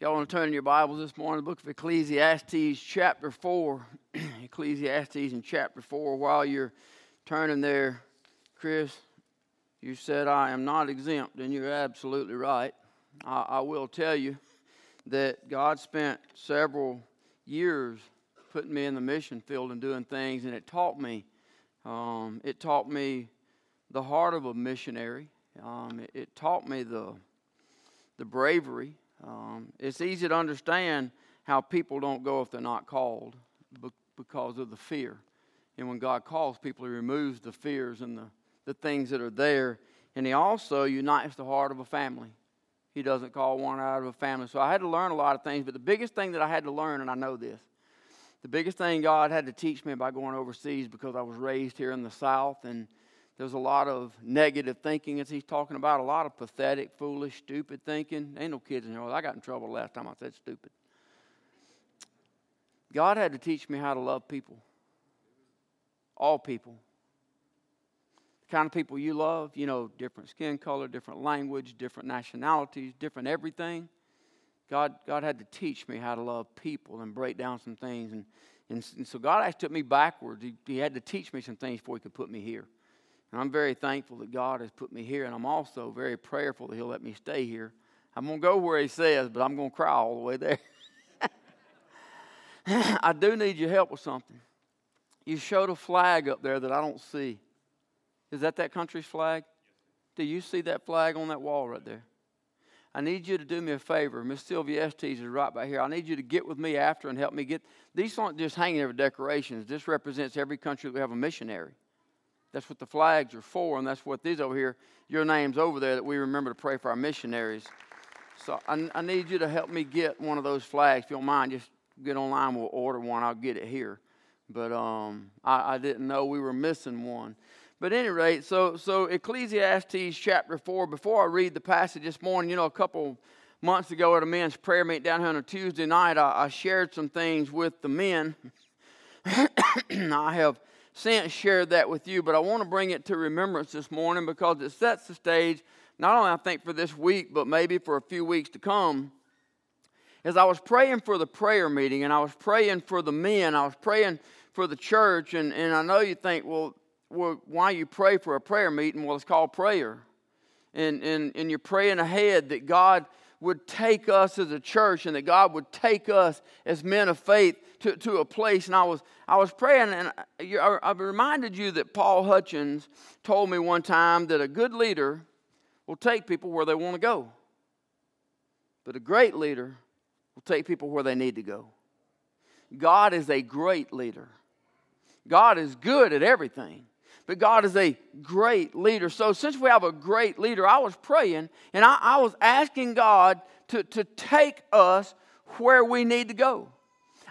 Y'all want to turn in your Bibles this morning to the book of Ecclesiastes chapter 4. Ecclesiastes in chapter 4. While you're turning there, Chris, you said I am not exempt, and you're absolutely right. I will tell you that God spent several years putting me in the mission field and doing things, and it taught me. It taught me the heart of a missionary. It taught me the bravery. It's easy to understand how people don't go if they're not called because of the fear. And when God calls people, He removes the fears and the things that are there. And He also unites the heart of a family. He doesn't call one out of a family. So I had to learn a lot of things. But the biggest thing that I had to learn, and I know this, the biggest thing God had to teach me by going overseas, because I was raised here in the South, and there's a lot of negative thinking, as he's talking about, a lot of pathetic, foolish, stupid thinking. Ain't no kids in here. I got in trouble last time I said stupid. God had to teach me how to love people. All people. The kind of people you love, you know, different skin color, different language, different nationalities, different everything. God had to teach me how to love people and break down some things. And so God actually took me backwards. He had to teach me some things before He could put me here. And I'm very thankful that God has put me here, and I'm also very prayerful that He'll let me stay here. I'm going to go where He says, but I'm going to cry all the way there. I do need your help with something. You showed a flag up there that I don't see. Is that country's flag? Do you see that flag on that wall right there? I need you to do me a favor. Miss Sylvia Estes is right by here. I need you to get with me after and help me get. These aren't just hanging over decorations. This represents every country that we have a missionary. That's what the flags are for, and that's what these over here, your name's over there, that we remember to pray for our missionaries. So I need you to help me get one of those flags. If you don't mind, just get online. We'll order one. I'll get it here. But I didn't know we were missing one. But at any rate, so Ecclesiastes chapter 4, before I read the passage this morning, you know, a couple months ago at a men's prayer meet down here on a Tuesday night, I shared some things with the men. I have since shared that with you, but I want to bring it to remembrance this morning because it sets the stage, not only I think for this week, but maybe for a few weeks to come. As I was praying for the prayer meeting, and I was praying for the men, I was praying for the church, and I know you think, well, why you pray for a prayer meeting? Well, it's called prayer. And you're praying ahead that God would take us as a church, and that God would take us as men of faith to a place. And I was praying, and I reminded you that Paul Hutchins told me one time that a good leader will take people where they want to go, but a great leader will take people where they need to go. God is a great leader. God is good at everything. But God is a great leader. So since we have a great leader, I was praying, and I was asking God to take us where we need to go.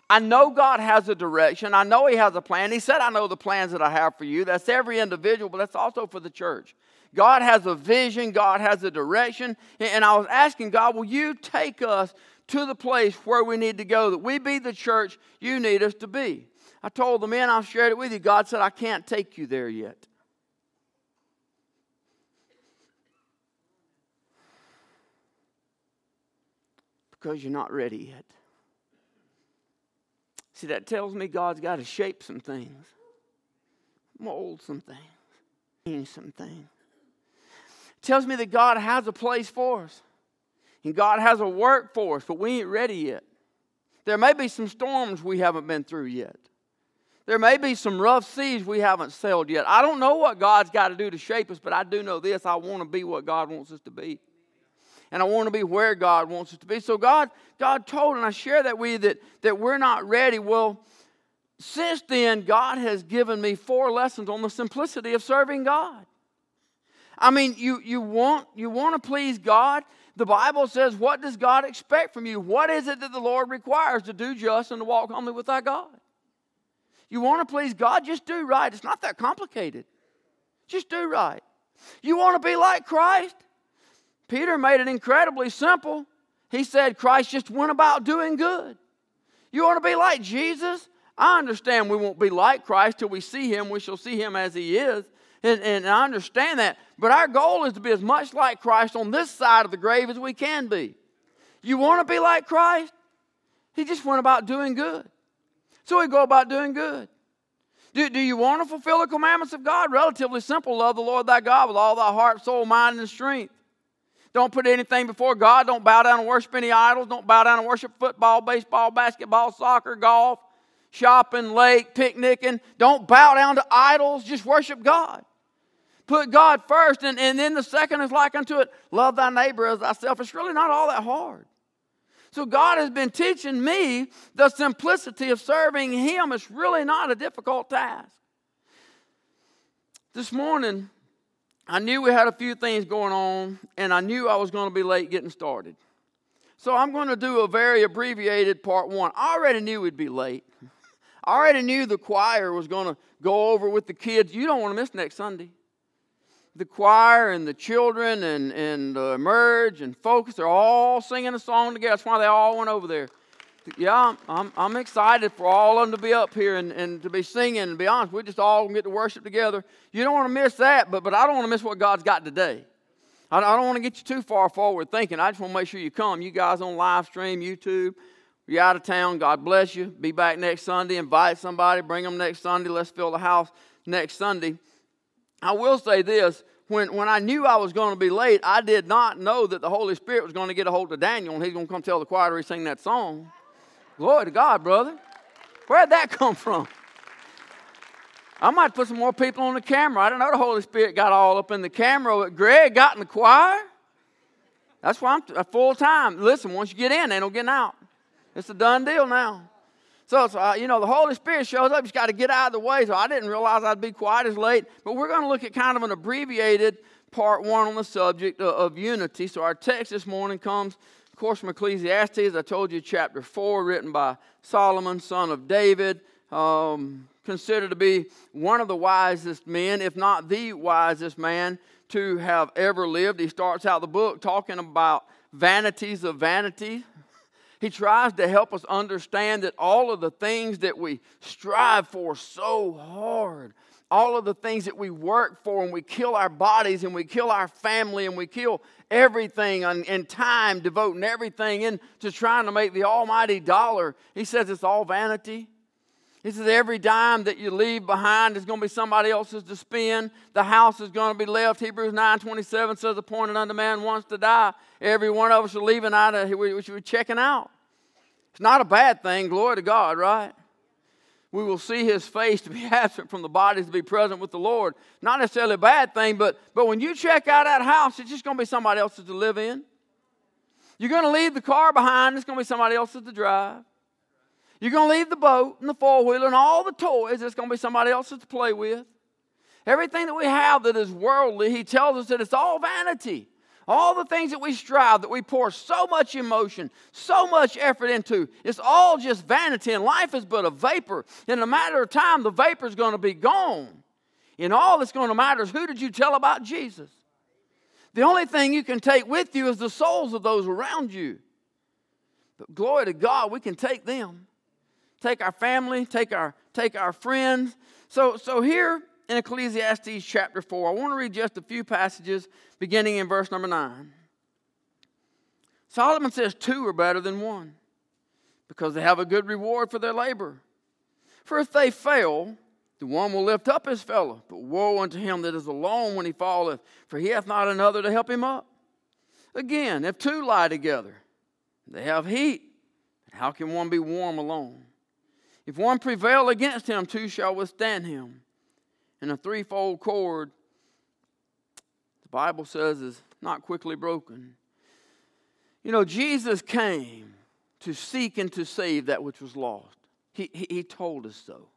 I know God has a direction. I know He has a plan. He said, I know the plans that I have for you. That's every individual, but that's also for the church. God has a vision. God has a direction. And I was asking God, will you take us to the place where we need to go, that we be the church you need us to be? I told the men, I've shared it with you. God said, I can't take you there yet. Because you're not ready yet. See, that tells me God's got to shape some things, mold some things, change some things. It tells me that God has a place for us, and God has a work for us, but we ain't ready yet. There may be some storms we haven't been through yet. There may be some rough seas we haven't sailed yet. I don't know what God's got to do to shape us, but I do know this. I want to be what God wants us to be. And I want to be where God wants us to be. So God told, and I share that with you, that we're not ready. Well, since then, God has given me 4 lessons on the simplicity of serving God. I mean, you want to please God. The Bible says, what does God expect from you? What is it that the Lord requires? To do just and to walk humbly with thy God. You want to please God? Just do right. It's not that complicated. Just do right. You want to be like Christ? Peter made it incredibly simple. He said Christ just went about doing good. You want to be like Jesus? I understand we won't be like Christ till we see Him. We shall see Him as He is. And I understand that. But our goal is to be as much like Christ on this side of the grave as we can be. You want to be like Christ? He just went about doing good. So we go about doing good. Do you want to fulfill the commandments of God? Relatively simple. Love the Lord thy God with all thy heart, soul, mind, and strength. Don't put anything before God. Don't bow down and worship any idols. Don't bow down and worship football, baseball, basketball, soccer, golf, shopping, lake, picnicking. Don't bow down to idols. Just worship God. Put God first, and then the second is like unto it, love thy neighbor as thyself. It's really not all that hard. So God has been teaching me the simplicity of serving Him. It's really not a difficult task. This morning, I knew we had a few things going on, and I knew I was going to be late getting started. So I'm going to do a very abbreviated part one. I already knew we'd be late. I already knew the choir was going to go over with the kids. You don't want to miss next Sunday. The choir and the children and Emerge and Focus, they're all singing a song together. That's why they all went over there. Yeah, I'm excited for all of them to be up here and to be singing. And to be honest, we just all get to worship together. You don't want to miss that, but I don't want to miss what God's got today. I don't want to get you too far forward thinking. I just want to make sure you come. You guys on live stream, YouTube, you're out of town, God bless you. Be back next Sunday. Invite somebody. Bring them next Sunday. Let's fill the house next Sunday. I will say this, when I knew I was going to be late, I did not know that the Holy Spirit was going to get a hold of Daniel and he's going to come tell the choir to sing that song. Glory to God, brother. Where'd that come from? I might put some more people on the camera. I don't know, the Holy Spirit got all up in the camera. What Greg got in the choir. That's why I'm full time. Listen, once you get in, ain't no getting out. It's a done deal now. So you know, the Holy Spirit shows up. You've got to get out of the way. So I didn't realize I'd be quite as late. But we're going to look at kind of an abbreviated part one on the subject of unity. So our text this morning comes, of course, from Ecclesiastes. I told you, chapter 4, written by Solomon, son of David, considered to be one of the wisest men, if not the wisest man to have ever lived. He starts out the book talking about vanities of vanity. He tries to help us understand that all of the things that we strive for so hard, all of the things that we work for, and we kill our bodies and we kill our family and we kill everything and time, devoting everything into trying to make the almighty dollar. He says it's all vanity. He says every dime that you leave behind is going to be somebody else's to spend. The house is going to be left. Hebrews 9:27 says, appointed unto man once to die. Every one of us are leaving out of here. We should be checking out. It's not a bad thing. Glory to God, right? We will see His face, to be absent from the bodies, to be present with the Lord. Not necessarily a bad thing, but when you check out that house, it's just going to be somebody else's to live in. You're going to leave the car behind. It's going to be somebody else's to drive. You're going to leave the boat and the four-wheeler and all the toys. It's going to be somebody else's to play with. Everything that we have that is worldly, he tells us that it's all vanity. All the things that we strive, that we pour so much emotion, so much effort into, it's all just vanity, and life is but a vapor. In a matter of time, the vapor is going to be gone. And all that's going to matter is, who did you tell about Jesus? The only thing you can take with you is the souls of those around you. But glory to God, we can take them. Take our family, take our friends. So here in Ecclesiastes chapter 4, I want to read just a few passages beginning in verse number 9. Solomon says, two are better than one, because they have a good reward for their labor. For if they fail, the one will lift up his fellow. But woe unto him that is alone when he falleth, for he hath not another to help him up. Again, if two lie together, they have heat. How can one be warm alone? If one prevail against him, two shall withstand him. And a threefold cord, the Bible says, is not quickly broken. You know, Jesus came to seek and to save that which was lost. He told us so.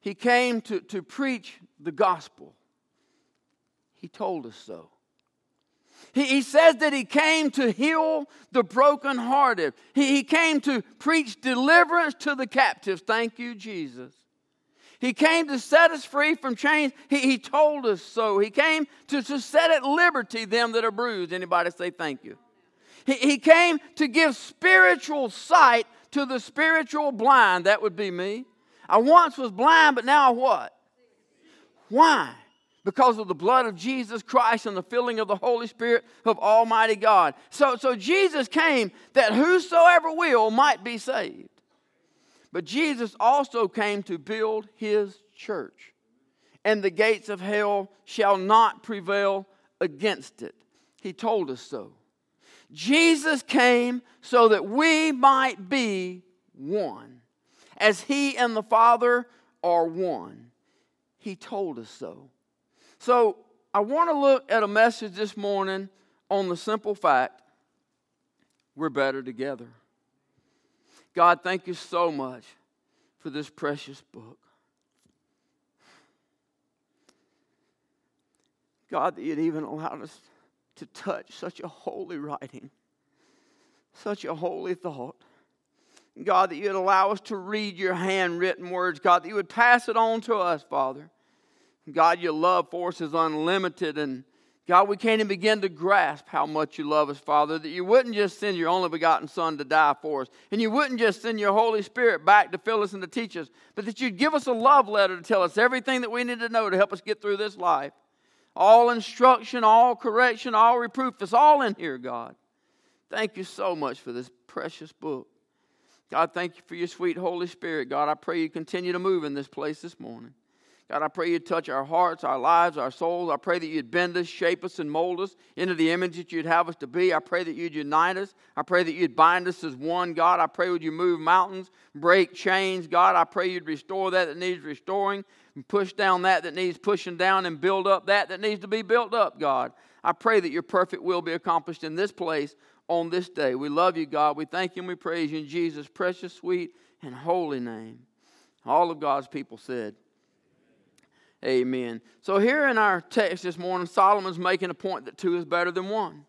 He came to preach the gospel. He told us so. He says that he came to heal the brokenhearted. He came to preach deliverance to the captives. Thank you, Jesus. He came to set us free from chains. He told us so. He came to set at liberty them that are bruised. Anybody say thank you? He came to give spiritual sight to the spiritual blind. That would be me. I once was blind, but now what? Why? because of the blood of Jesus Christ and the filling of the Holy Spirit of Almighty God. So Jesus came that whosoever will might be saved. But Jesus also came to build his church, and the gates of hell shall not prevail against it. He told us so. Jesus came so that we might be one, as he and the Father are one. He told us so. So I want to look at a message this morning on the simple fact we're better together. God, thank you so much for this precious book. God, that you'd even allowed us to touch such a holy writing, such a holy thought. God, that you'd allow us to read your handwritten words. God, that you would pass it on to us, Father. God, your love for us is unlimited. And God, we can't even begin to grasp how much you love us, Father, that you wouldn't just send your only begotten Son to die for us. And you wouldn't just send your Holy Spirit back to fill us and to teach us, but that you'd give us a love letter to tell us everything that we need to know to help us get through this life. All instruction, all correction, all reproof. It's all in here, God. Thank you so much for this precious book. God, thank you for your sweet Holy Spirit. God, I pray you continue to move in this place this morning. God, I pray you'd touch our hearts, our lives, our souls. I pray that you'd bend us, shape us, and mold us into the image that you'd have us to be. I pray that you'd unite us. I pray that you'd bind us as one, God. I pray would you move mountains, break chains, God. I pray you'd restore that needs restoring, and push down that needs pushing down, and build up that needs to be built up, God. I pray that your perfect will be accomplished in this place on this day. We love you, God. We thank you and we praise you in Jesus' precious, sweet, and holy name. All of God's people said, amen. So here in our text this morning, Solomon's making a point that two is better than one.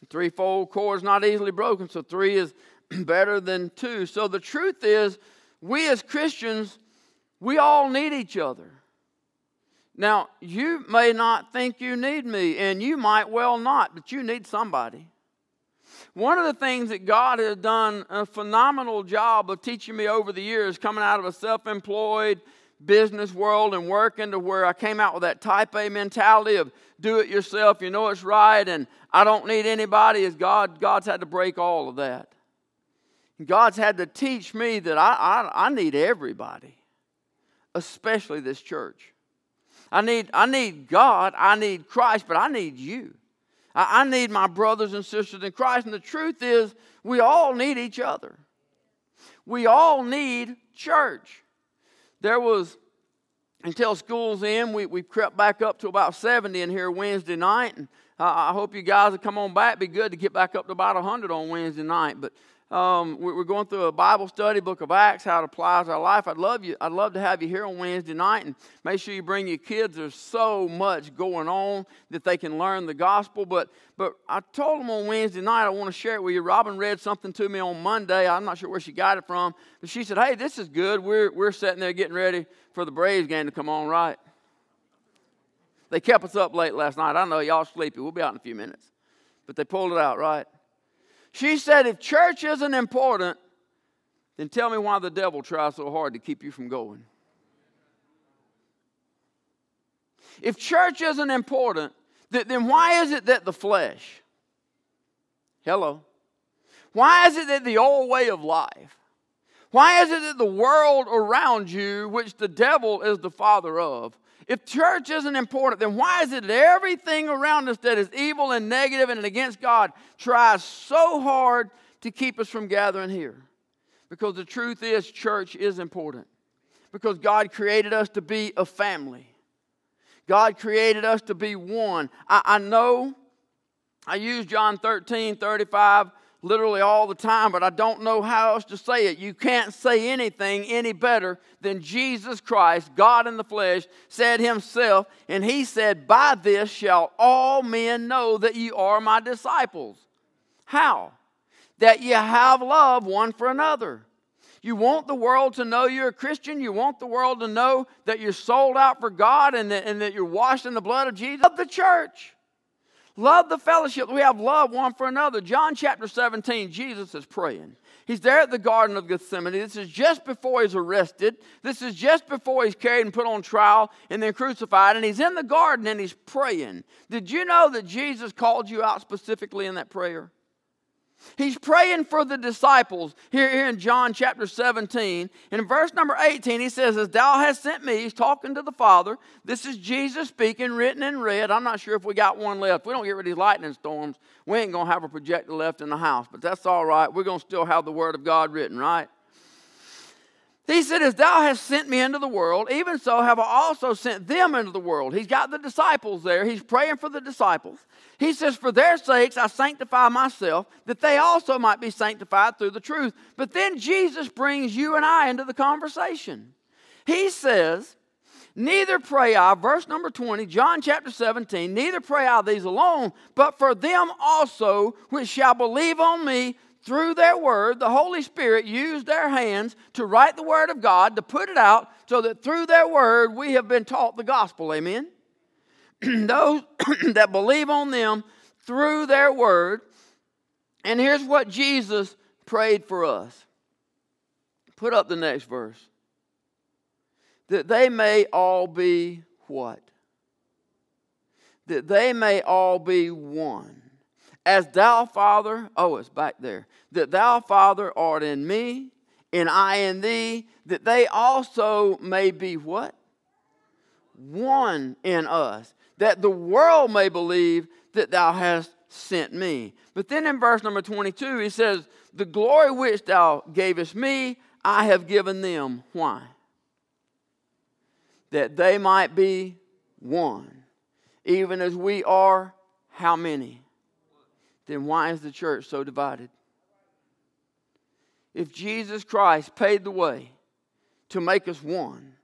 The threefold cord is not easily broken, so three is better than two. So the truth is, we as Christians, we all need each other. Now, you may not think you need me, and you might well not, but you need somebody. One of the things that God has done a phenomenal job of teaching me over the years, coming out of a self-employed business world and working to where I came out with that type A mentality of do it yourself, you know it's right, and I don't need anybody, is God's had to break all of that. God's had to teach me that I need everybody, especially this church. I need God, I need Christ, but I need you. I need my brothers and sisters in Christ, and the truth is we all need each other. We all need church. There was, until school's in, we crept back up to about 70 in here Wednesday night. And I hope you guys will come on back. It'd be good to get back up to about 100 on Wednesday night. But we're going through a Bible study, Book of Acts, how it applies to our life. I'd love to have you here on Wednesday night. And make sure you bring your kids. There's so much going on that they can learn the gospel. But I told them on Wednesday night, I want to share it with you. Robin read something to me on Monday. I'm not sure where she got it from. But she said, hey, this is good. We're sitting there getting ready for the Braves game to come on, right? They kept us up late last night. I know y'all sleepy. We'll be out in a few minutes. But they pulled it out, right? She said, if church isn't important, then tell me why the devil tries so hard to keep you from going. If church isn't important, then why is it that the flesh? Hello. Why is it that the old way of life? Why is it that the world around you, which the devil is the father of? If church isn't important, then why is it that everything around us that is evil and negative and against God tries so hard to keep us from gathering here? Because the truth is, church is important. Because God created us to be a family. God created us to be one. I know I use John 13:35 literally all the time, but I don't know how else to say it. You can't say anything any better than Jesus Christ, God in the flesh, said himself, and he said, by this shall all men know that you are my disciples. How? That you have love one for another. You want the world to know you're a Christian. You want the world to know that you're sold out for God and that you're washed in the blood of Jesus. Love the church. Love the fellowship. We have love one for another. John chapter 17, Jesus is praying. He's there at the Garden of Gethsemane. This is just before he's arrested. This is just before he's carried and put on trial and then crucified. And he's in the garden and he's praying. Did you know that Jesus called you out specifically in that prayer? He's praying for the disciples here in John chapter 17. And in verse number 18, he says, as thou hast sent me, he's talking to the Father. This is Jesus speaking, written in red. I'm not sure if we got one left. We don't get rid of these lightning storms. We ain't going to have a projector left in the house. But that's all right. We're going to still have the Word of God written, right? He said, as thou hast sent me into the world, even so have I also sent them into the world. He's got the disciples there. He's praying for the disciples. He says, for their sakes I sanctify myself, that they also might be sanctified through the truth. But then Jesus brings you and I into the conversation. He says, neither pray I, verse number 20, John chapter 17, neither pray I these alone, but for them also which shall believe on me, through their word, the Holy Spirit used their hands to write the word of God, to put it out, so that through their word we have been taught the gospel. Amen? Those that believe on them through their word. And here's what Jesus prayed for us. Put up the next verse. That they may all be what? That they may all be one. As thou, Father, oh, it's back there, that thou, Father, art in me, and I in thee, that they also may be what? One in us, that the world may believe that thou hast sent me. But then in verse number 22, he says, the glory which thou gavest me, I have given them. Why? That they might be one, even as we are how many? Then why is the church so divided? If Jesus Christ paid the way to make us one,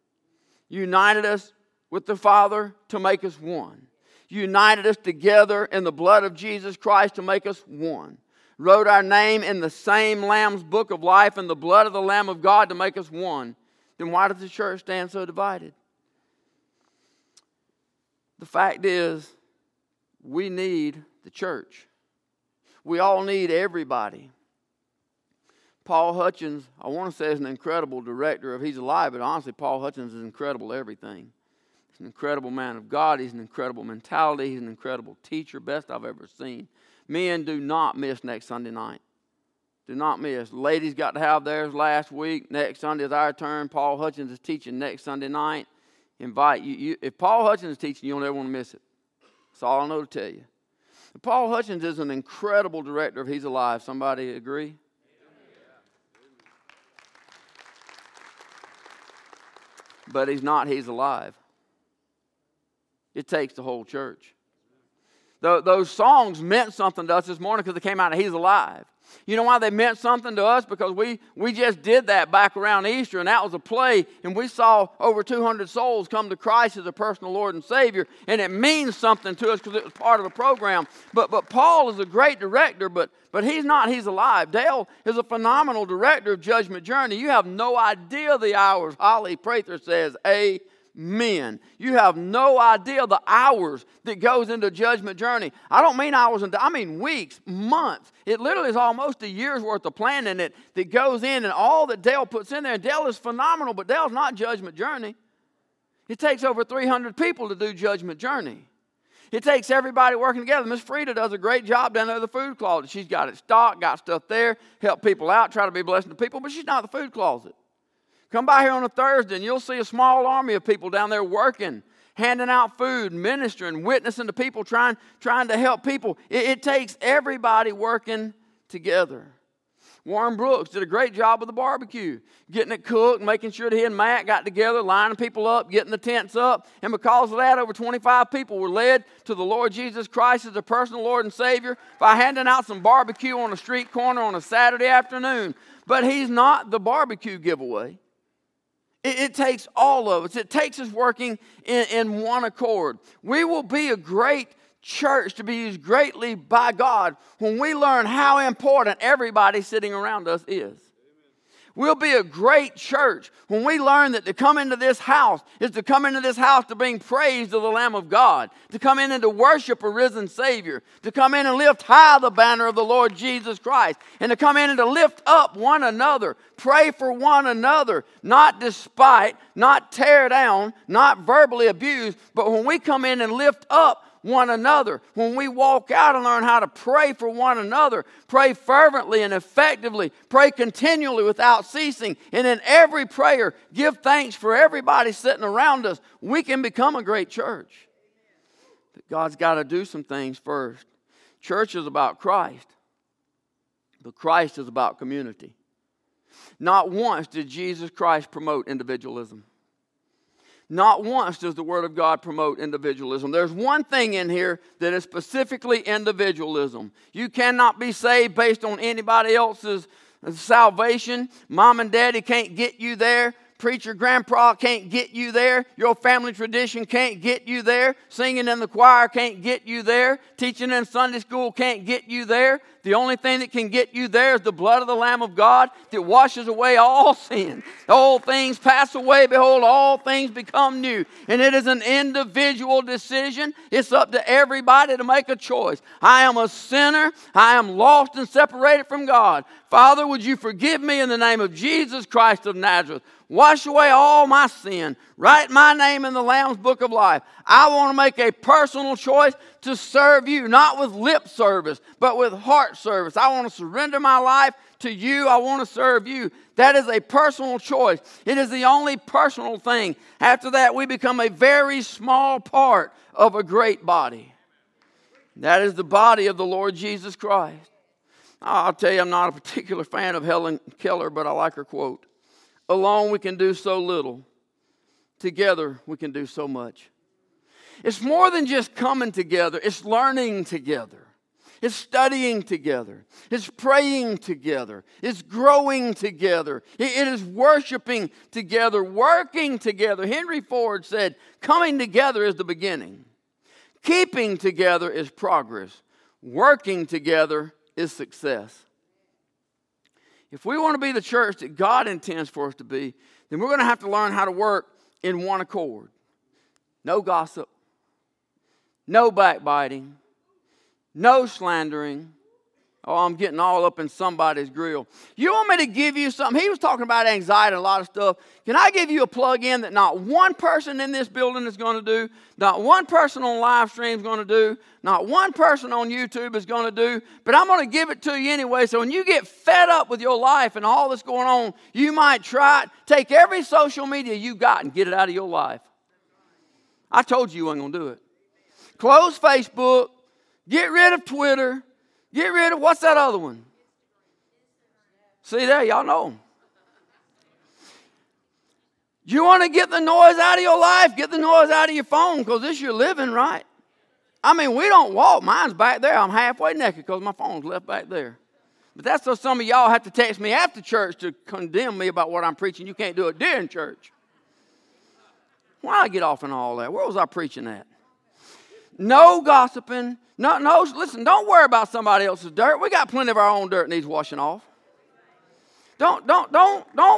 united us with the Father to make us one, united us together in the blood of Jesus Christ to make us one, wrote our name in the same Lamb's book of life in the blood of the Lamb of God to make us one, then why does the church stand so divided? The fact is, we need the church. We all need everybody. Paul Hutchins, I want to say, is an incredible director of He's Alive, but honestly, Paul Hutchins is incredible everything. He's an incredible man of God. He's an incredible mentality. He's an incredible teacher, best I've ever seen. Men, do not miss next Sunday night. Do not miss. Ladies got to have theirs last week. Next Sunday is our turn. Paul Hutchins is teaching next Sunday night. Invite you. If Paul Hutchins is teaching, you'll never want to miss it. That's all I know to tell you. Paul Hutchins is an incredible director of He's Alive. Somebody agree? Yeah. But he's not He's Alive. It takes the whole church. Those songs meant something to us this morning because they came out of He's Alive. You know why they meant something to us? Because we just did that back around Easter, and that was a play, and we saw over 200 souls come to Christ as a personal Lord and Savior, and it means something to us because it was part of a program. But Paul is a great director, but he's not He's Alive. Dale is a phenomenal director of Judgment Journey. You have no idea the hours. Holly Prather says, Amen. You have no idea the hours that goes into Judgment Journey. I don't mean hours, I mean weeks, months. It literally is almost a year's worth of planning that goes in, and all that Dale puts in there. And Dale is phenomenal, but Dale's not Judgment Journey. It takes over 300 people to do Judgment Journey. It takes everybody working together. Miss Frida does a great job down there at the food closet. She's got it stocked, got stuff there, help people out, try to be a blessing to people, but she's not the food closet. Come by here on a Thursday and you'll see a small army of people down there working, handing out food, ministering, witnessing to people, trying to help people. It takes everybody working together. Warren Brooks did a great job with the barbecue, getting it cooked, making sure that he and Matt got together, lining people up, getting the tents up. And because of that, over 25 people were led to the Lord Jesus Christ as their personal Lord and Savior by handing out some barbecue on a street corner on a Saturday afternoon. But he's not the barbecue giveaway. It takes all of us. It takes us working in one accord. We will be a great church to be used greatly by God when we learn how important everybody sitting around us is. Amen. We'll be a great church when we learn that to come into this house is to come into this house to bring praise to the Lamb of God, to come in and to worship a risen Savior, to come in and lift high the banner of the Lord Jesus Christ, and to come in and to lift up one another, pray for one another, not despite, not tear down, not verbally abuse, but when we come in and lift up one another, when we walk out and learn how to pray for one another, pray fervently and effectively, pray continually without ceasing, and in every prayer, give thanks for everybody sitting around us, we can become a great church. But God's got to do some things first. Church is about Christ, but Christ is about community. Not once did Jesus Christ promote individualism. Not once does the Word of God promote individualism. There's one thing in here that is specifically individualism. You cannot be saved based on anybody else's salvation. Mom and daddy can't get you there. Preacher grandpa can't get you there. Your family tradition can't get you there. Singing in the choir can't get you there. Teaching in Sunday school can't get you there. The only thing that can get you there is the blood of the Lamb of God that washes away all sin. Old things pass away. Behold, all things become new. And it is an individual decision. It's up to everybody to make a choice. I am a sinner. I am lost and separated from God. Father, would you forgive me in the name of Jesus Christ of Nazareth? Wash away all my sin. Write my name in the Lamb's Book of Life. I want to make a personal choice to serve you, not with lip service, but with heart service. I want to surrender my life to you. I want to serve you. That is a personal choice. It is the only personal thing. After that, we become a very small part of a great body. That is the body of the Lord Jesus Christ. I'll tell you, I'm not a particular fan of Helen Keller, but I like her quote. Alone we can do so little. Together we can do so much. It's more than just coming together. It's learning together. It's studying together. It's praying together. It's growing together. It is worshiping together, working together. Henry Ford said, coming together is the beginning. Keeping together is progress. Working together is success. If we want to be the church that God intends for us to be, then we're going to have to learn how to work in one accord. No gossip. No backbiting. No slandering. Oh, I'm getting all up in somebody's grill. You want me to give you something? He was talking about anxiety and a lot of stuff. Can I give you a plug-in that not one person in this building is going to do, not one person on live stream is going to do, not one person on YouTube is going to do, but I'm going to give it to you anyway. So when you get fed up with your life and all that's going on, you might try it. Take every social media you got and get it out of your life. I told you you weren't going to do it. Close Facebook. Get rid of Twitter. Get rid of, what's that other one? See there, y'all know them. You want to get the noise out of your life? Get the noise out of your phone because this your living, right? I mean, we don't walk. Mine's back there. I'm halfway naked because my phone's left back there. But that's so some of y'all have to text me after church to condemn me about what I'm preaching. You can't do it during church. Why I get off on all that? Where was I preaching at? No gossiping. No, listen, don't worry about somebody else's dirt. We got plenty of our own dirt needs washing off. Don't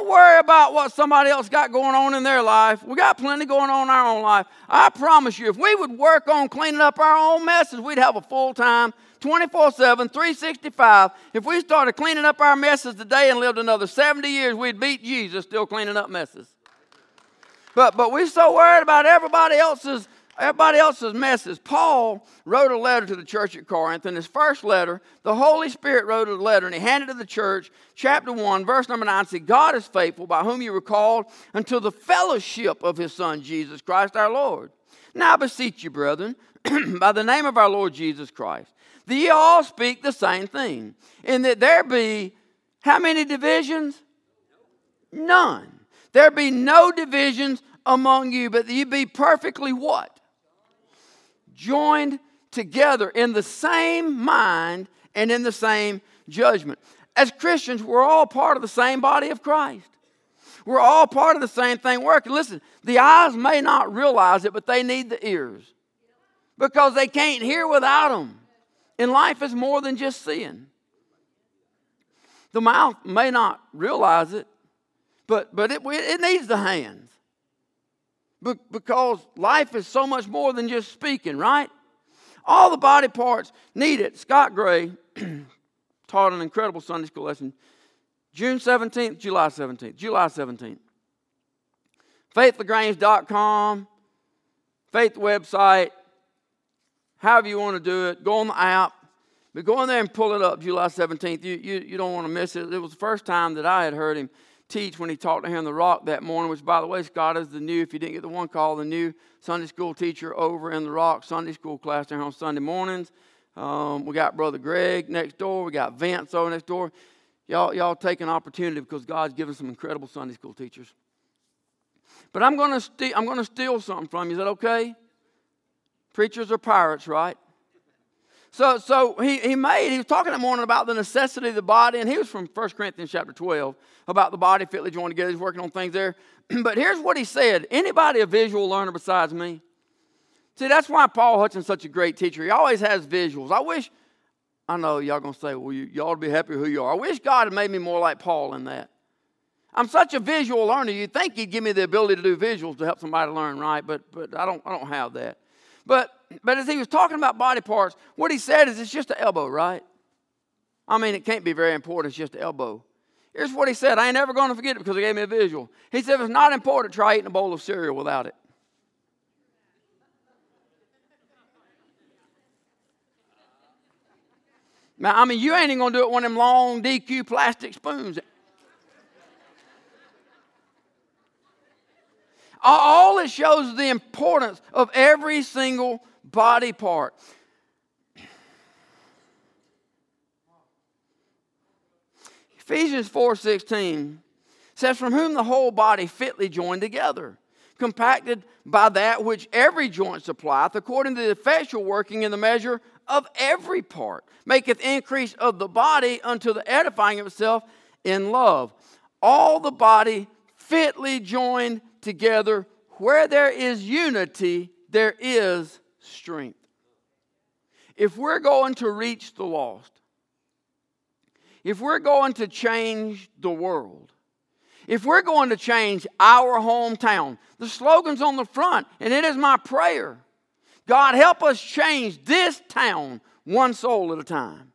worry about what somebody else got going on in their life. We got plenty going on in our own life. I promise you, if we would work on cleaning up our own messes, we'd have a full-time 24-7, 365. If we started cleaning up our messes today and lived another 70 years, we'd beat Jesus still cleaning up messes. But we're so worried about everybody else's messes. Paul wrote a letter to the church at Corinth. In his first letter, the Holy Spirit wrote a letter, and he handed it to the church, chapter 1, verse number 9, said, God is faithful, by whom you were called unto the fellowship of his Son, Jesus Christ our Lord. Now I beseech you, brethren, by the name of our Lord Jesus Christ, that ye all speak the same thing, and that there be how many divisions? None. There be no divisions among you, but that ye be perfectly what? Joined together in the same mind and in the same judgment. As Christians, we're all part of the same body of Christ. We're all part of the same thing working. Listen, the eyes may not realize it, but they need the ears because they can't hear without them. And life is more than just seeing. The mouth may not realize it, But it needs the hands. Because life is so much more than just speaking, right? All the body parts need it. Scott Gray taught an incredible Sunday school lesson. June 17th, July 17th. July 17th. FaithLagrange.com. Faith website. However you want to do it. Go on the app. But go in there and pull it up, July 17th. You don't want to miss it. It was the first time that I had heard him teach when he talked to him on the rock that morning, which, by the way, Scott is the new, if you didn't get the one call, the new Sunday school teacher over in the rock Sunday school class there on Sunday mornings. We got Brother Greg next door. We got Vance over next door. Y'all take an opportunity because God's given some incredible Sunday school teachers. But I'm going to steal something from you. Is that okay? Preachers are pirates, right? So he was talking that morning about the necessity of the body, and he was from 1 Corinthians chapter 12, about the body fitly joined together. He's working on things there. But here's what he said. Anybody a visual learner besides me? See, that's why Paul Hutchins is such a great teacher. He always has visuals. I know y'all going to say, well, you ought to be happy who you are. I wish God had made me more like Paul in that. I'm such a visual learner. You'd think he'd give me the ability to do visuals to help somebody learn, right? But I don't have that. But as he was talking about body parts, what he said is it's just the elbow, right? I mean, it can't be very important. It's just the elbow. Here's what he said. I ain't ever going to forget it because he gave me a visual. He said, if it's not important, try eating a bowl of cereal without it. Now, I mean, you ain't even going to do it one of them long DQ plastic spoons. All it shows is the importance of every single body part. Ephesians 4:16 says, from whom the whole body fitly joined together, compacted by that which every joint supplieth, according to the effectual working in the measure of every part, maketh increase of the body unto the edifying of itself in love. All the body fitly joined together, where there is unity, there is strength. If we're going to reach the lost, if we're going to change the world, if we're going to change our hometown, the slogan's on the front, and it is my prayer. God, help us change this town one soul at a time.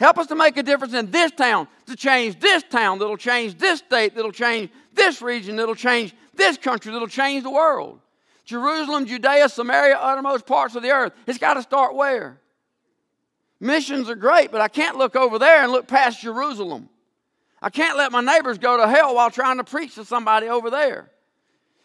Help us to make a difference in this town, to change this town, that'll change this state, that'll change this region, that'll change this country, that'll change the world. Jerusalem, Judea, Samaria, uttermost parts of the earth. It's got to start where? Missions are great, but I can't look over there and look past Jerusalem. I can't let my neighbors go to hell while trying to preach to somebody over there.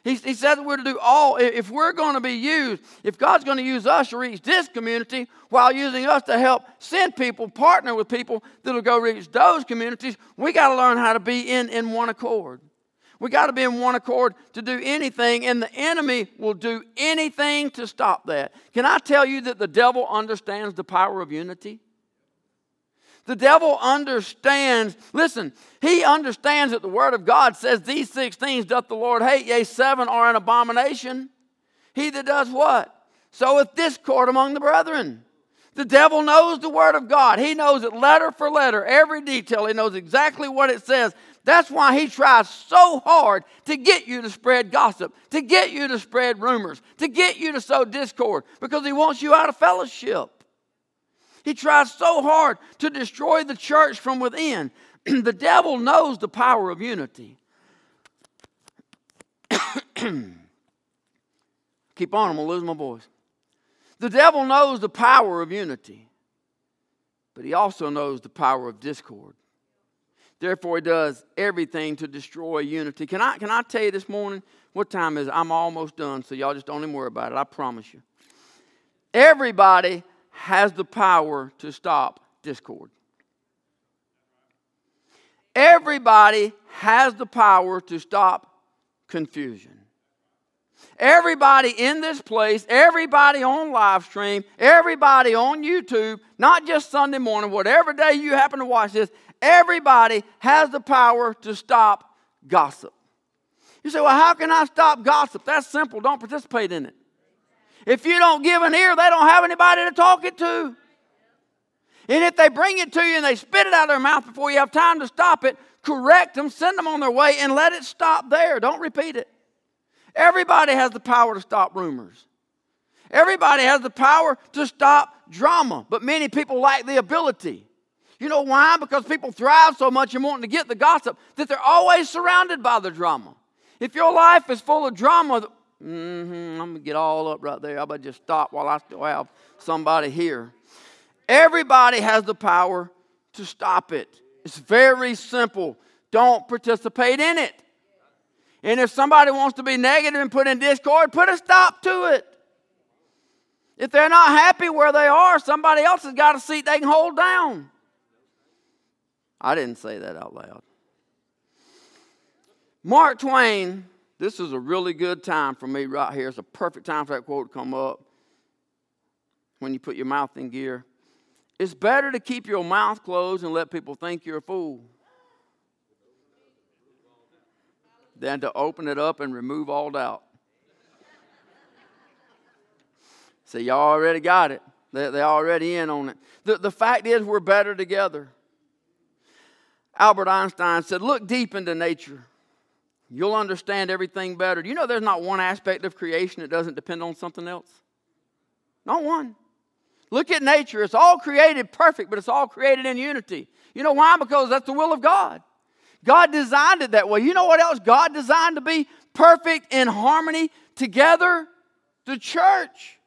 He said that we're to do all, if we're going to be used, if God's going to use us to reach this community while using us to help send people, partner with people that'll go reach those communities, we got to learn how to be in one accord. We got to be in one accord to do anything, and the enemy will do anything to stop that. Can I tell you that the devil understands the power of unity? The devil understands, listen, he understands that the word of God says these 6 things doth the Lord hate, yea, 7 are an abomination. He that does what? Soweth discord among the brethren. The devil knows the word of God. He knows it letter for letter, every detail. He knows exactly what it says. That's why he tries so hard to get you to spread gossip, to get you to spread rumors, to get you to sow discord, because he wants you out of fellowship. He tries so hard to destroy the church from within. The devil knows the power of unity. Keep on, I'm going to lose my voice. The devil knows the power of unity, but he also knows the power of discord. Therefore, he does everything to destroy unity. Can I tell you this morning? What time is it? I'm almost done, so y'all just don't even worry about it. I promise you. Everybody has the power to stop discord. Everybody has the power to stop confusion. Everybody in this place, everybody on live stream, everybody on YouTube, not just Sunday morning, whatever day you happen to watch this, everybody has the power to stop gossip. You say, well, how can I stop gossip? That's simple. Don't participate in it. If you don't give an ear, they don't have anybody to talk it to. And if they bring it to you and they spit it out of their mouth before you have time to stop it, correct them, send them on their way, and let it stop there. Don't repeat it. Everybody has the power to stop rumors. Everybody has the power to stop drama, but many people lack the ability. You know why? Because people thrive so much in wanting to get the gossip that they're always surrounded by the drama. If your life is full of drama, I'm going to get all up right there. I better just stop while I still have somebody here. Everybody has the power to stop it. It's very simple. Don't participate in it. And if somebody wants to be negative and put in discord, put a stop to it. If they're not happy where they are, somebody else has got a seat they can hold down. I didn't say that out loud. Mark Twain, this is a really good time for me right here. It's a perfect time for that quote to come up when you put your mouth in gear. It's better to keep your mouth closed and let people think you're a fool than to open it up and remove all doubt. See, y'all already got it. They're already in on it. The fact is we're better together. Albert Einstein said, look deep into nature. You'll understand everything better. Do you know there's not one aspect of creation that doesn't depend on something else? Not one. Look at nature. It's all created perfect, but it's all created in unity. You know why? Because that's the will of God. God designed it that way. You know what else God designed to be perfect in harmony together? The church.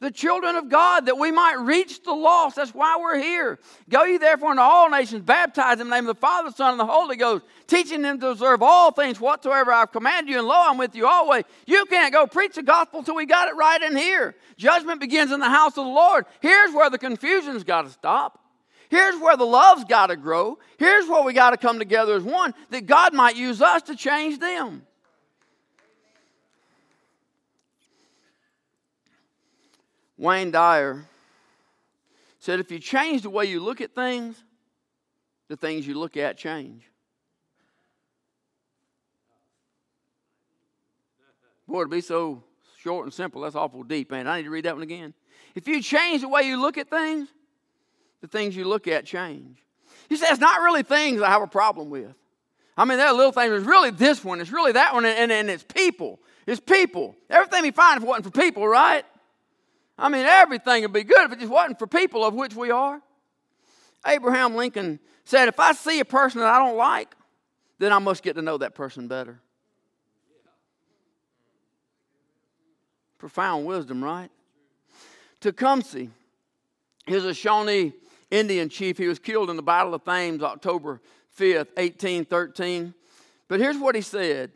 The children of God, that we might reach the lost. That's why we're here. Go ye therefore into all nations, baptize in the name of the Father, the Son, and the Holy Ghost, teaching them to observe all things whatsoever I have commanded you, and lo, I'm with you always. You can't go preach the gospel till we got it right in here. Judgment begins in the house of the Lord. Here's where the confusion's got to stop. Here's where the love's got to grow. Here's where we got to come together as one, that God might use us to change them. Wayne Dyer said, if you change the way you look at things, the things you look at change. Boy, to be so short and simple, that's awful deep, man. I need to read that one again. If you change the way you look at things, the things you look at change. You say, it's not really things I have a problem with. I mean, there are little things. It's really this one. It's really that one. And it's people. It's people. Everything we find if it wasn't for people, right? I mean, everything would be good if it just wasn't for people, of which we are. Abraham Lincoln said, if I see a person that I don't like, then I must get to know that person better. Yeah. Profound wisdom, right? Tecumseh is a Shawnee Indian chief. He was killed in the Battle of Thames, October 5th, 1813. But here's what he said.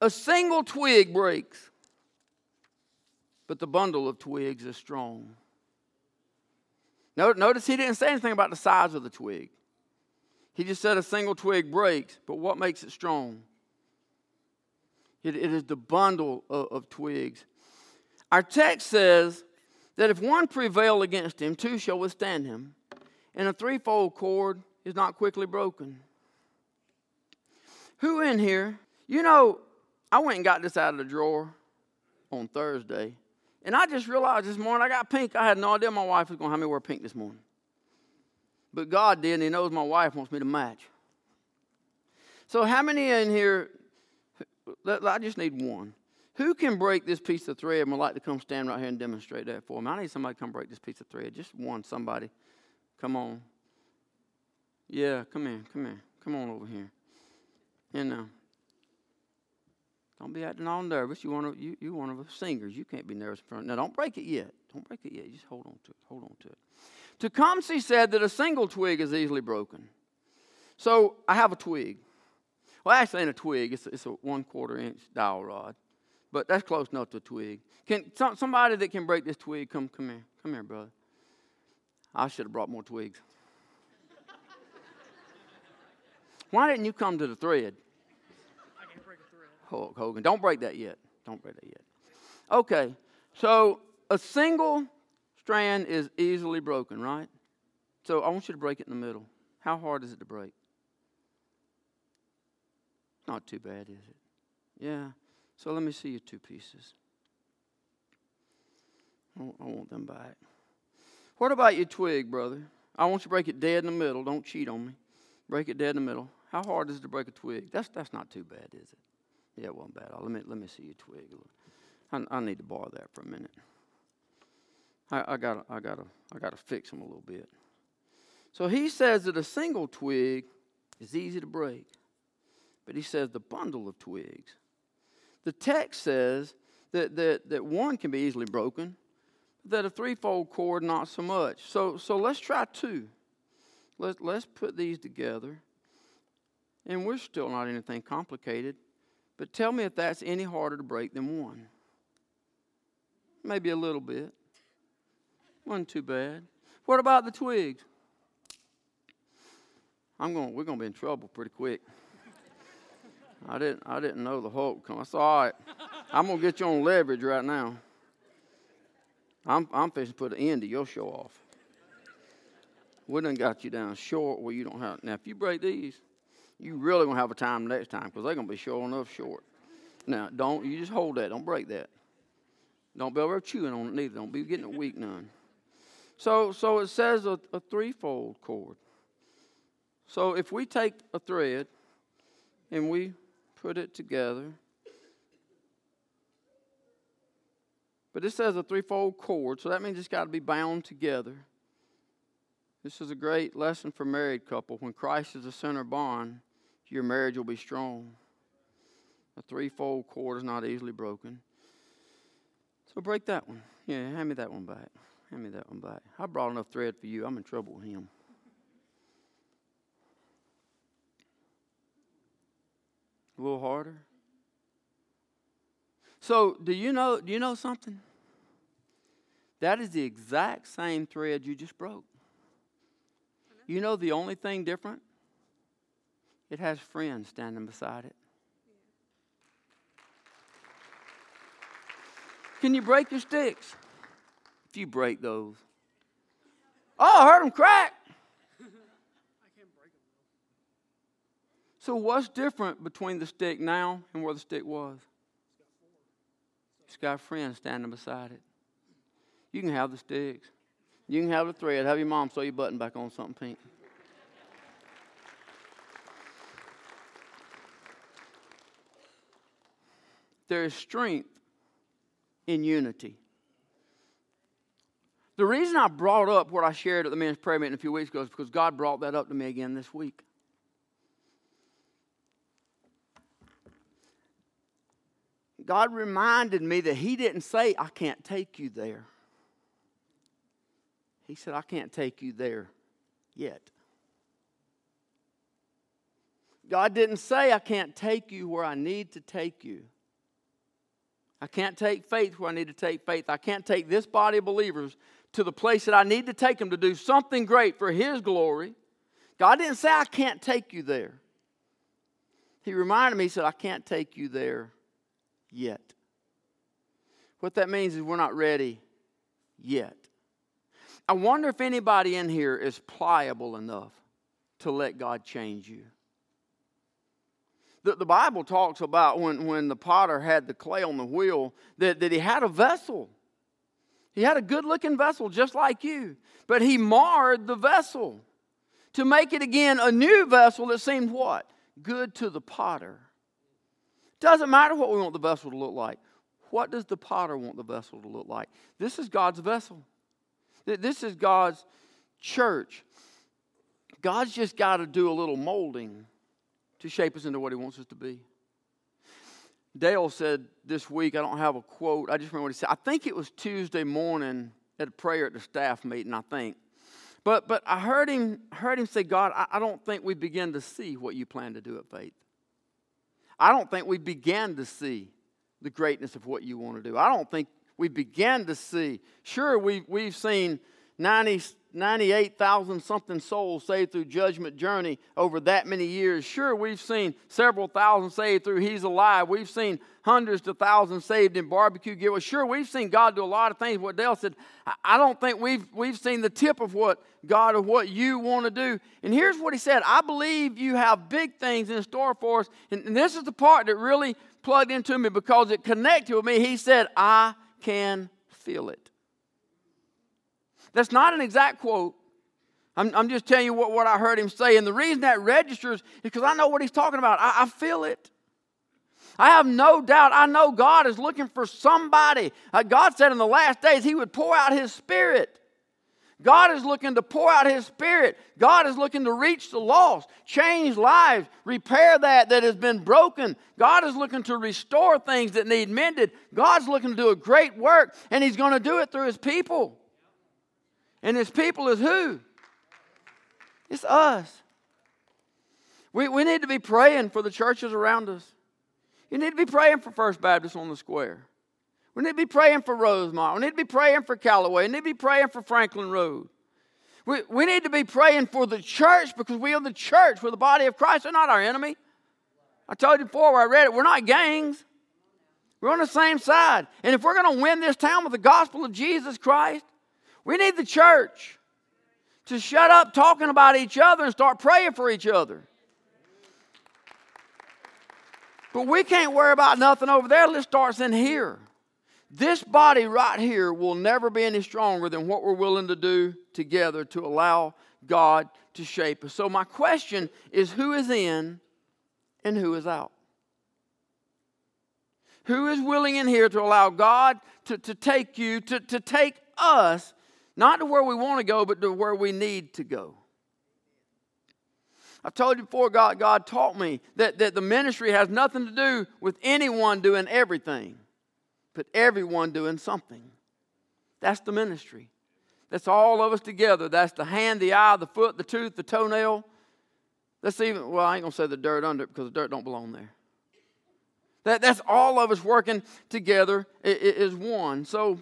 A single twig breaks, but the bundle of twigs is strong. Notice he didn't say anything about the size of the twig. He just said a single twig breaks, but what makes it strong? It is the bundle of twigs. Our text says that if one prevail against him, two shall withstand him, and a threefold cord is not quickly broken. Who in here? You know, I went and got this out of the drawer on Thursday. And I just realized this morning I got pink. I had no idea my wife was going to have me wear pink this morning. But God did, and He knows my wife wants me to match. So how many in here, I just need one. Who can break this piece of thread and would like to come stand right here and demonstrate that for me? I need somebody to come break this piece of thread. Just one, somebody. Come on. Yeah, come in. Come on over here. You know. Don't be acting all nervous. You're one of the singers. You can't be nervous in front of. Now, don't break it yet. Just hold on to it. Tecumseh said that a single twig is easily broken. So I have a twig. Well, actually, it ain't a twig. It's a 1/4 inch dowel rod, but that's close enough to a twig. Can somebody that can break this twig come here? Come here, brother. I should have brought more twigs. Why didn't you come to the thread? Hulk Hogan. Don't break that yet. Okay, so a single strand is easily broken, right? So I want you to break it in the middle. How hard is it to break? Not too bad, is it? Yeah. So let me see your two pieces. I want them back. What about your twig, brother? I want you to break it dead in the middle. Don't cheat on me. Break it dead in the middle. How hard is it to break a twig? That's not too bad, is it? Yeah, it wasn't bad. Let me see your twig. I need to borrow that for a minute. I gotta fix them a little bit. So he says that a single twig is easy to break, but he says the bundle of twigs. The text says that one can be easily broken, that a threefold cord not so much. So let's try two. Let's put these together, and we're still not anything complicated. But tell me if that's any harder to break than one. Maybe a little bit. Wasn't too bad. What about the twigs? We're gonna be in trouble pretty quick. I didn't know the Hulk would come. I said, all right, I'm gonna get you on leverage right now. I'm fixing to put an end to your show off. We done got you down short where you don't have. Now, if you break these, you really gonna have a time next time because they're gonna be sure enough short. Now, don't you just hold that? Don't break that. Don't be over chewing on it neither. Don't be getting a weak none. So it says a threefold cord. So if we take a thread and we put it together, but it says a threefold cord, so that means it's got to be bound together. This is a great lesson for married couple. When Christ is the center bond, your marriage will be strong. A threefold cord is not easily broken. So break that one. Yeah, hand me that one back. Hand me that one back. I brought enough thread for you. I'm in trouble with him. A little harder. So, do you know something? That is the exact same thread you just broke. You know the only thing different? It has friends standing beside it. Can you break your sticks? If you break those. Oh, I heard them crack. So what's different between the stick now and where the stick was? It's got friends standing beside it. You can have the sticks. You can have the thread. Have your mom sew your button back on something pink. There is strength in unity. The reason I brought up what I shared at the men's prayer meeting a few weeks ago is because God brought that up to me again this week. God reminded me that he didn't say, I can't take you there. He said, I can't take you there yet. God didn't say, I can't take you where I need to take you. I can't take faith where I need to take faith. I can't take this body of believers to the place that I need to take them to do something great for his glory. God didn't say, I can't take you there. He reminded me, he said, I can't take you there yet. What that means is we're not ready yet. I wonder if anybody in here is pliable enough to let God change you. The Bible talks about when the potter had the clay on the wheel, that he had a vessel. He had a good-looking vessel just like you, but he marred the vessel to make it again a new vessel that seemed what? Good to the potter. Doesn't matter what we want the vessel to look like. What does the potter want the vessel to look like? This is God's vessel. This is God's church. God's just got to do a little molding to shape us into what he wants us to be. Dale said this week, I don't have a quote, I just remember what he said. I think it was Tuesday morning at a prayer at the staff meeting, I think. But I heard him say, God, I don't think we begin to see what you plan to do at Faith. I don't think we began to see the greatness of what you want to do. I don't think we began to see. Sure, we've seen 98,000 something souls saved through Judgment Journey over that many years. Sure, we've seen several thousand saved through He's Alive. We've seen hundreds to thousands saved in barbecue giveaways. Sure, we've seen God do a lot of things. What Dale said, I don't think we've seen the tip of what God, of what you want to do. And here's what he said: I believe you have big things in store for us. And this is the part that really plugged into me because it connected with me. He said, I can feel it. That's not an exact quote. I'm just telling you what I heard him say. And the reason that registers is because I know what he's talking about. I feel it. I have no doubt. I know God is looking for somebody. God said in the last days he would pour out his Spirit. God is looking to pour out his Spirit. God is looking to reach the lost, change lives, repair that has been broken. God is looking to restore things that need mended. God's looking to do a great work, and he's going to do it through his people. And his people is who? It's us. We need to be praying for the churches around us. You need to be praying for First Baptist on the Square. We need to be praying for Rosemont. We need to be praying for Callaway. We need to be praying for Franklin Road. We need to be praying for the church, because we are the church. We're the body of Christ. They're not our enemy. I told you before where I read it, we're not gangs. We're on the same side. And if we're going to win this town with the gospel of Jesus Christ, we need the church to shut up talking about each other and start praying for each other. But we can't worry about nothing over there. Let's start in here. This body right here will never be any stronger than what we're willing to do together to allow God to shape us. So my question is, who is in and who is out? Who is willing in here to allow God to take you, to take us, not to where we want to go, but to where we need to go? I've told you before, God taught me that the ministry has nothing to do with anyone doing everything, but everyone doing something. That's the ministry. That's all of us together. That's the hand, the eye, the foot, the tooth, the toenail. That's even, well, I ain't going to say the dirt under it, because the dirt don't belong there. That's all of us working together is one. So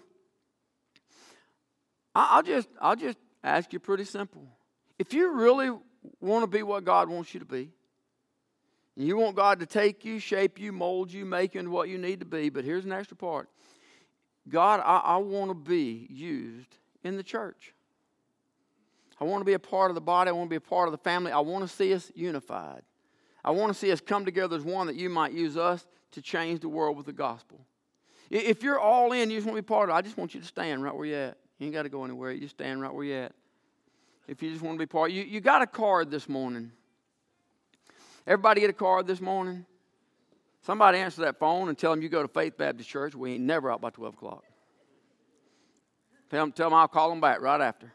I'll just ask you pretty simple. If you really want to be what God wants you to be, and you want God to take you, shape you, mold you, make you into what you need to be. But here's an extra part. God, I want to be used in the church. I want to be a part of the body. I want to be a part of the family. I want to see us unified. I want to see us come together as one, that you might use us to change the world with the gospel. If you're all in, you just want to be part of it, I just want you to stand right where you're at. You ain't got to go anywhere. You just stand right where you're at. If you just want to be part. You got a card this morning. Everybody get a card this morning? Somebody answer that phone and tell them you go to Faith Baptist Church. We ain't never out by 12 o'clock. Tell them I'll call them back right after.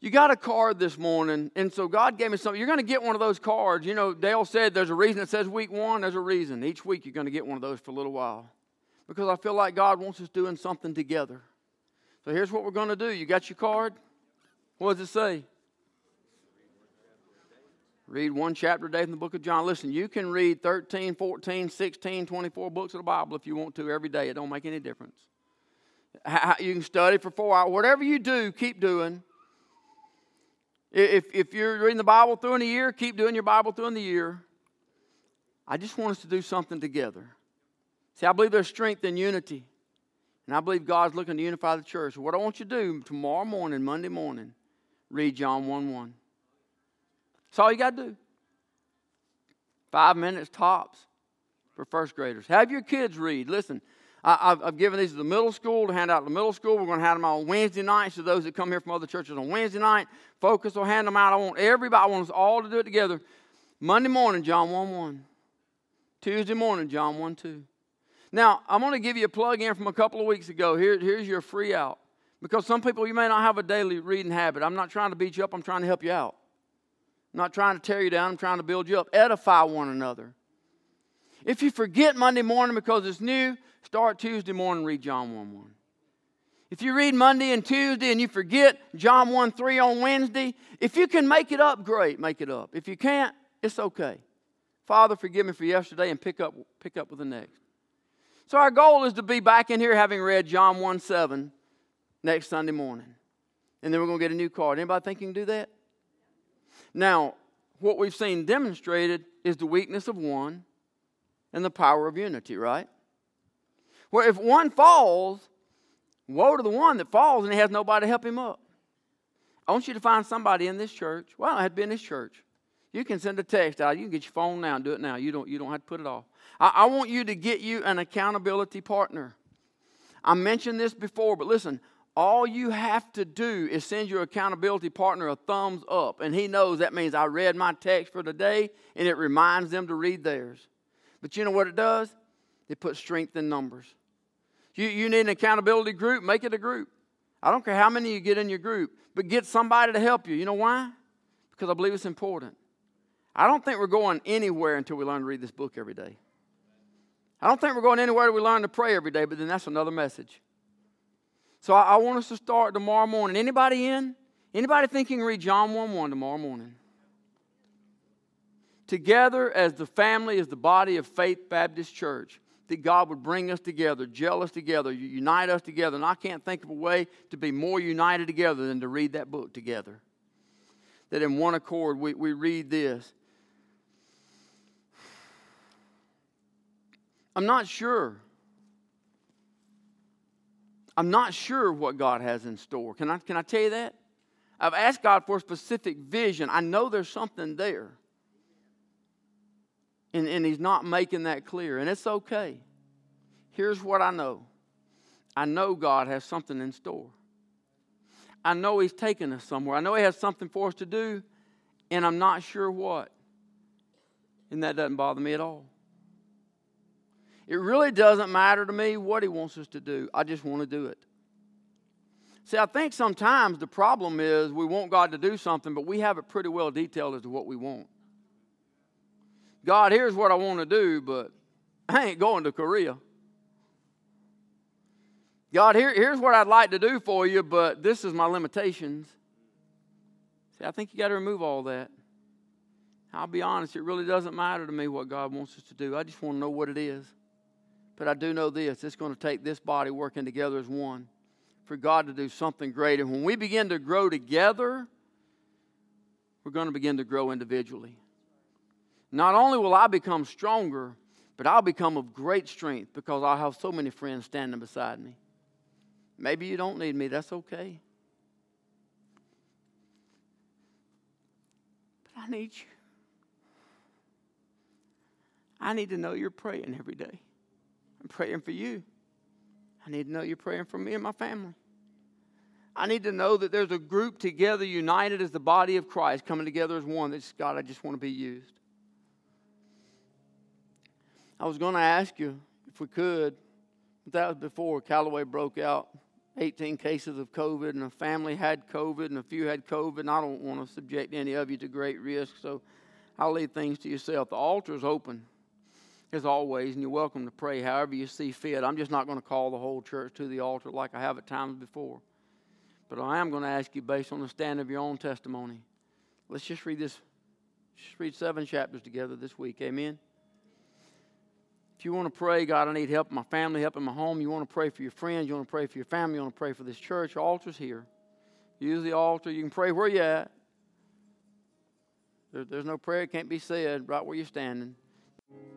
You got a card this morning, and so God gave me something. You're going to get one of those cards. You know, Dale said there's a reason it says week one. There's a reason. Each week you're going to get one of those for a little while, because I feel like God wants us doing something together. So here's what we're going to do. You got your card? What does it say? Read one chapter a day from the book of John. Listen, you can read 13, 14, 16, 24 books of the Bible if you want to every day. It don't make any difference. You can study for 4 hours. Whatever you do, keep doing. If you're reading the Bible through in a year, keep doing your Bible through in the year. I just want us to do something together. See, I believe there's strength in unity. And I believe God's looking to unify the church. What I want you to do tomorrow morning, Monday morning, read John 1:1. That's all you got to do. 5 minutes tops for first graders. Have your kids read. Listen, I've given these to the middle school, to hand out to the middle school. We're going to hand them out on Wednesday nights to those that come here from other churches on Wednesday night. Focus will hand them out. I want us all to do it together. Monday morning, John 1:1. Tuesday morning, John 1:2. Now, I'm going to give you a plug-in from a couple of weeks ago. Here's your free out. Because some people, you may not have a daily reading habit. I'm not trying to beat you up. I'm trying to help you out. I'm not trying to tear you down. I'm trying to build you up. Edify one another. If you forget Monday morning because it's new, start Tuesday morning and read John 1:1. If you read Monday and Tuesday and you forget John 1:3 on Wednesday, if you can make it up, great, make it up. If you can't, it's okay. Father, forgive me for yesterday, and pick up with the next. So our goal is to be back in here having read John 1:7 next Sunday morning. And then we're going to get a new card. Anybody think you can do that? Now, what we've seen demonstrated is the weakness of one and the power of unity, right? Well, if one falls, woe to the one that falls and he has nobody to help him up. I want you to find somebody in this church. Well, I don't have to be in this church. You can send a text out. You can get your phone now and do it now. You don't have to put it off. I want you to get you an accountability partner. I mentioned this before, but listen, All you have to do is send your accountability partner a thumbs up, and he knows that means I read my text for today, and it reminds them to read theirs. But you know what it does? It puts strength in numbers. You need an accountability group, make it a group. I don't care how many you get in your group, but get somebody to help you. You know why? Because I believe it's important. I don't think we're going anywhere until we learn to read this book every day. I don't think we're going anywhere until we learn to pray every day, but then that's another message. So I want us to start tomorrow morning. Anybody in? Anybody think you can read John 1:1 tomorrow morning? Together as the family, as the body of Faith Baptist Church, that God would bring us together, gel us together, unite us together. And I can't think of a way to be more united together than to read that book together. That in one accord we read this. I'm not sure what God has in store. Can I tell you that? I've asked God for a specific vision. I know there's something there. And he's not making that clear. And it's okay. Here's what I know. I know God has something in store. I know he's taking us somewhere. I know he has something for us to do. And I'm not sure what. And that doesn't bother me at all. It really doesn't matter to me what he wants us to do. I just want to do it. See, I think sometimes the problem is we want God to do something, but we have it pretty well detailed as to what we want. God, here's what I want to do, but I ain't going to Korea. God, here's what I'd like to do for you, but this is my limitations. See, I think you got to remove all that. I'll be honest, it really doesn't matter to me what God wants us to do. I just want to know what it is. But I do know this, it's going to take this body working together as one for God to do something great. And when we begin to grow together, we're going to begin to grow individually. Not only will I become stronger, but I'll become of great strength because I'll have so many friends standing beside me. Maybe you don't need me, that's okay. But I need you. I need to know you're praying every day. I'm praying for you. I need to know you're praying for me and my family. I need to know that there's a group together, united as the body of Christ, coming together as one. That's, God, I just want to be used. I was going to ask you if we could, but that was before Callaway broke out. 18 cases of COVID, and a family had COVID, and a few had COVID, and I don't want to subject any of you to great risk, so I'll leave things to yourself. The altar is open, as always, and you're welcome to pray however you see fit. I'm just not going to call the whole church to the altar like I have at times before. But I am going to ask you, based on the stand of your own testimony, let's just read this. Just read 7 chapters together this week. Amen? If you want to pray, God, I need help in my family, help in my home. You want to pray for your friends. You want to pray for your family. You want to pray for this church. Altar's here. Use the altar. You can pray where you're at. There's no prayer. It can't be said right where you're standing.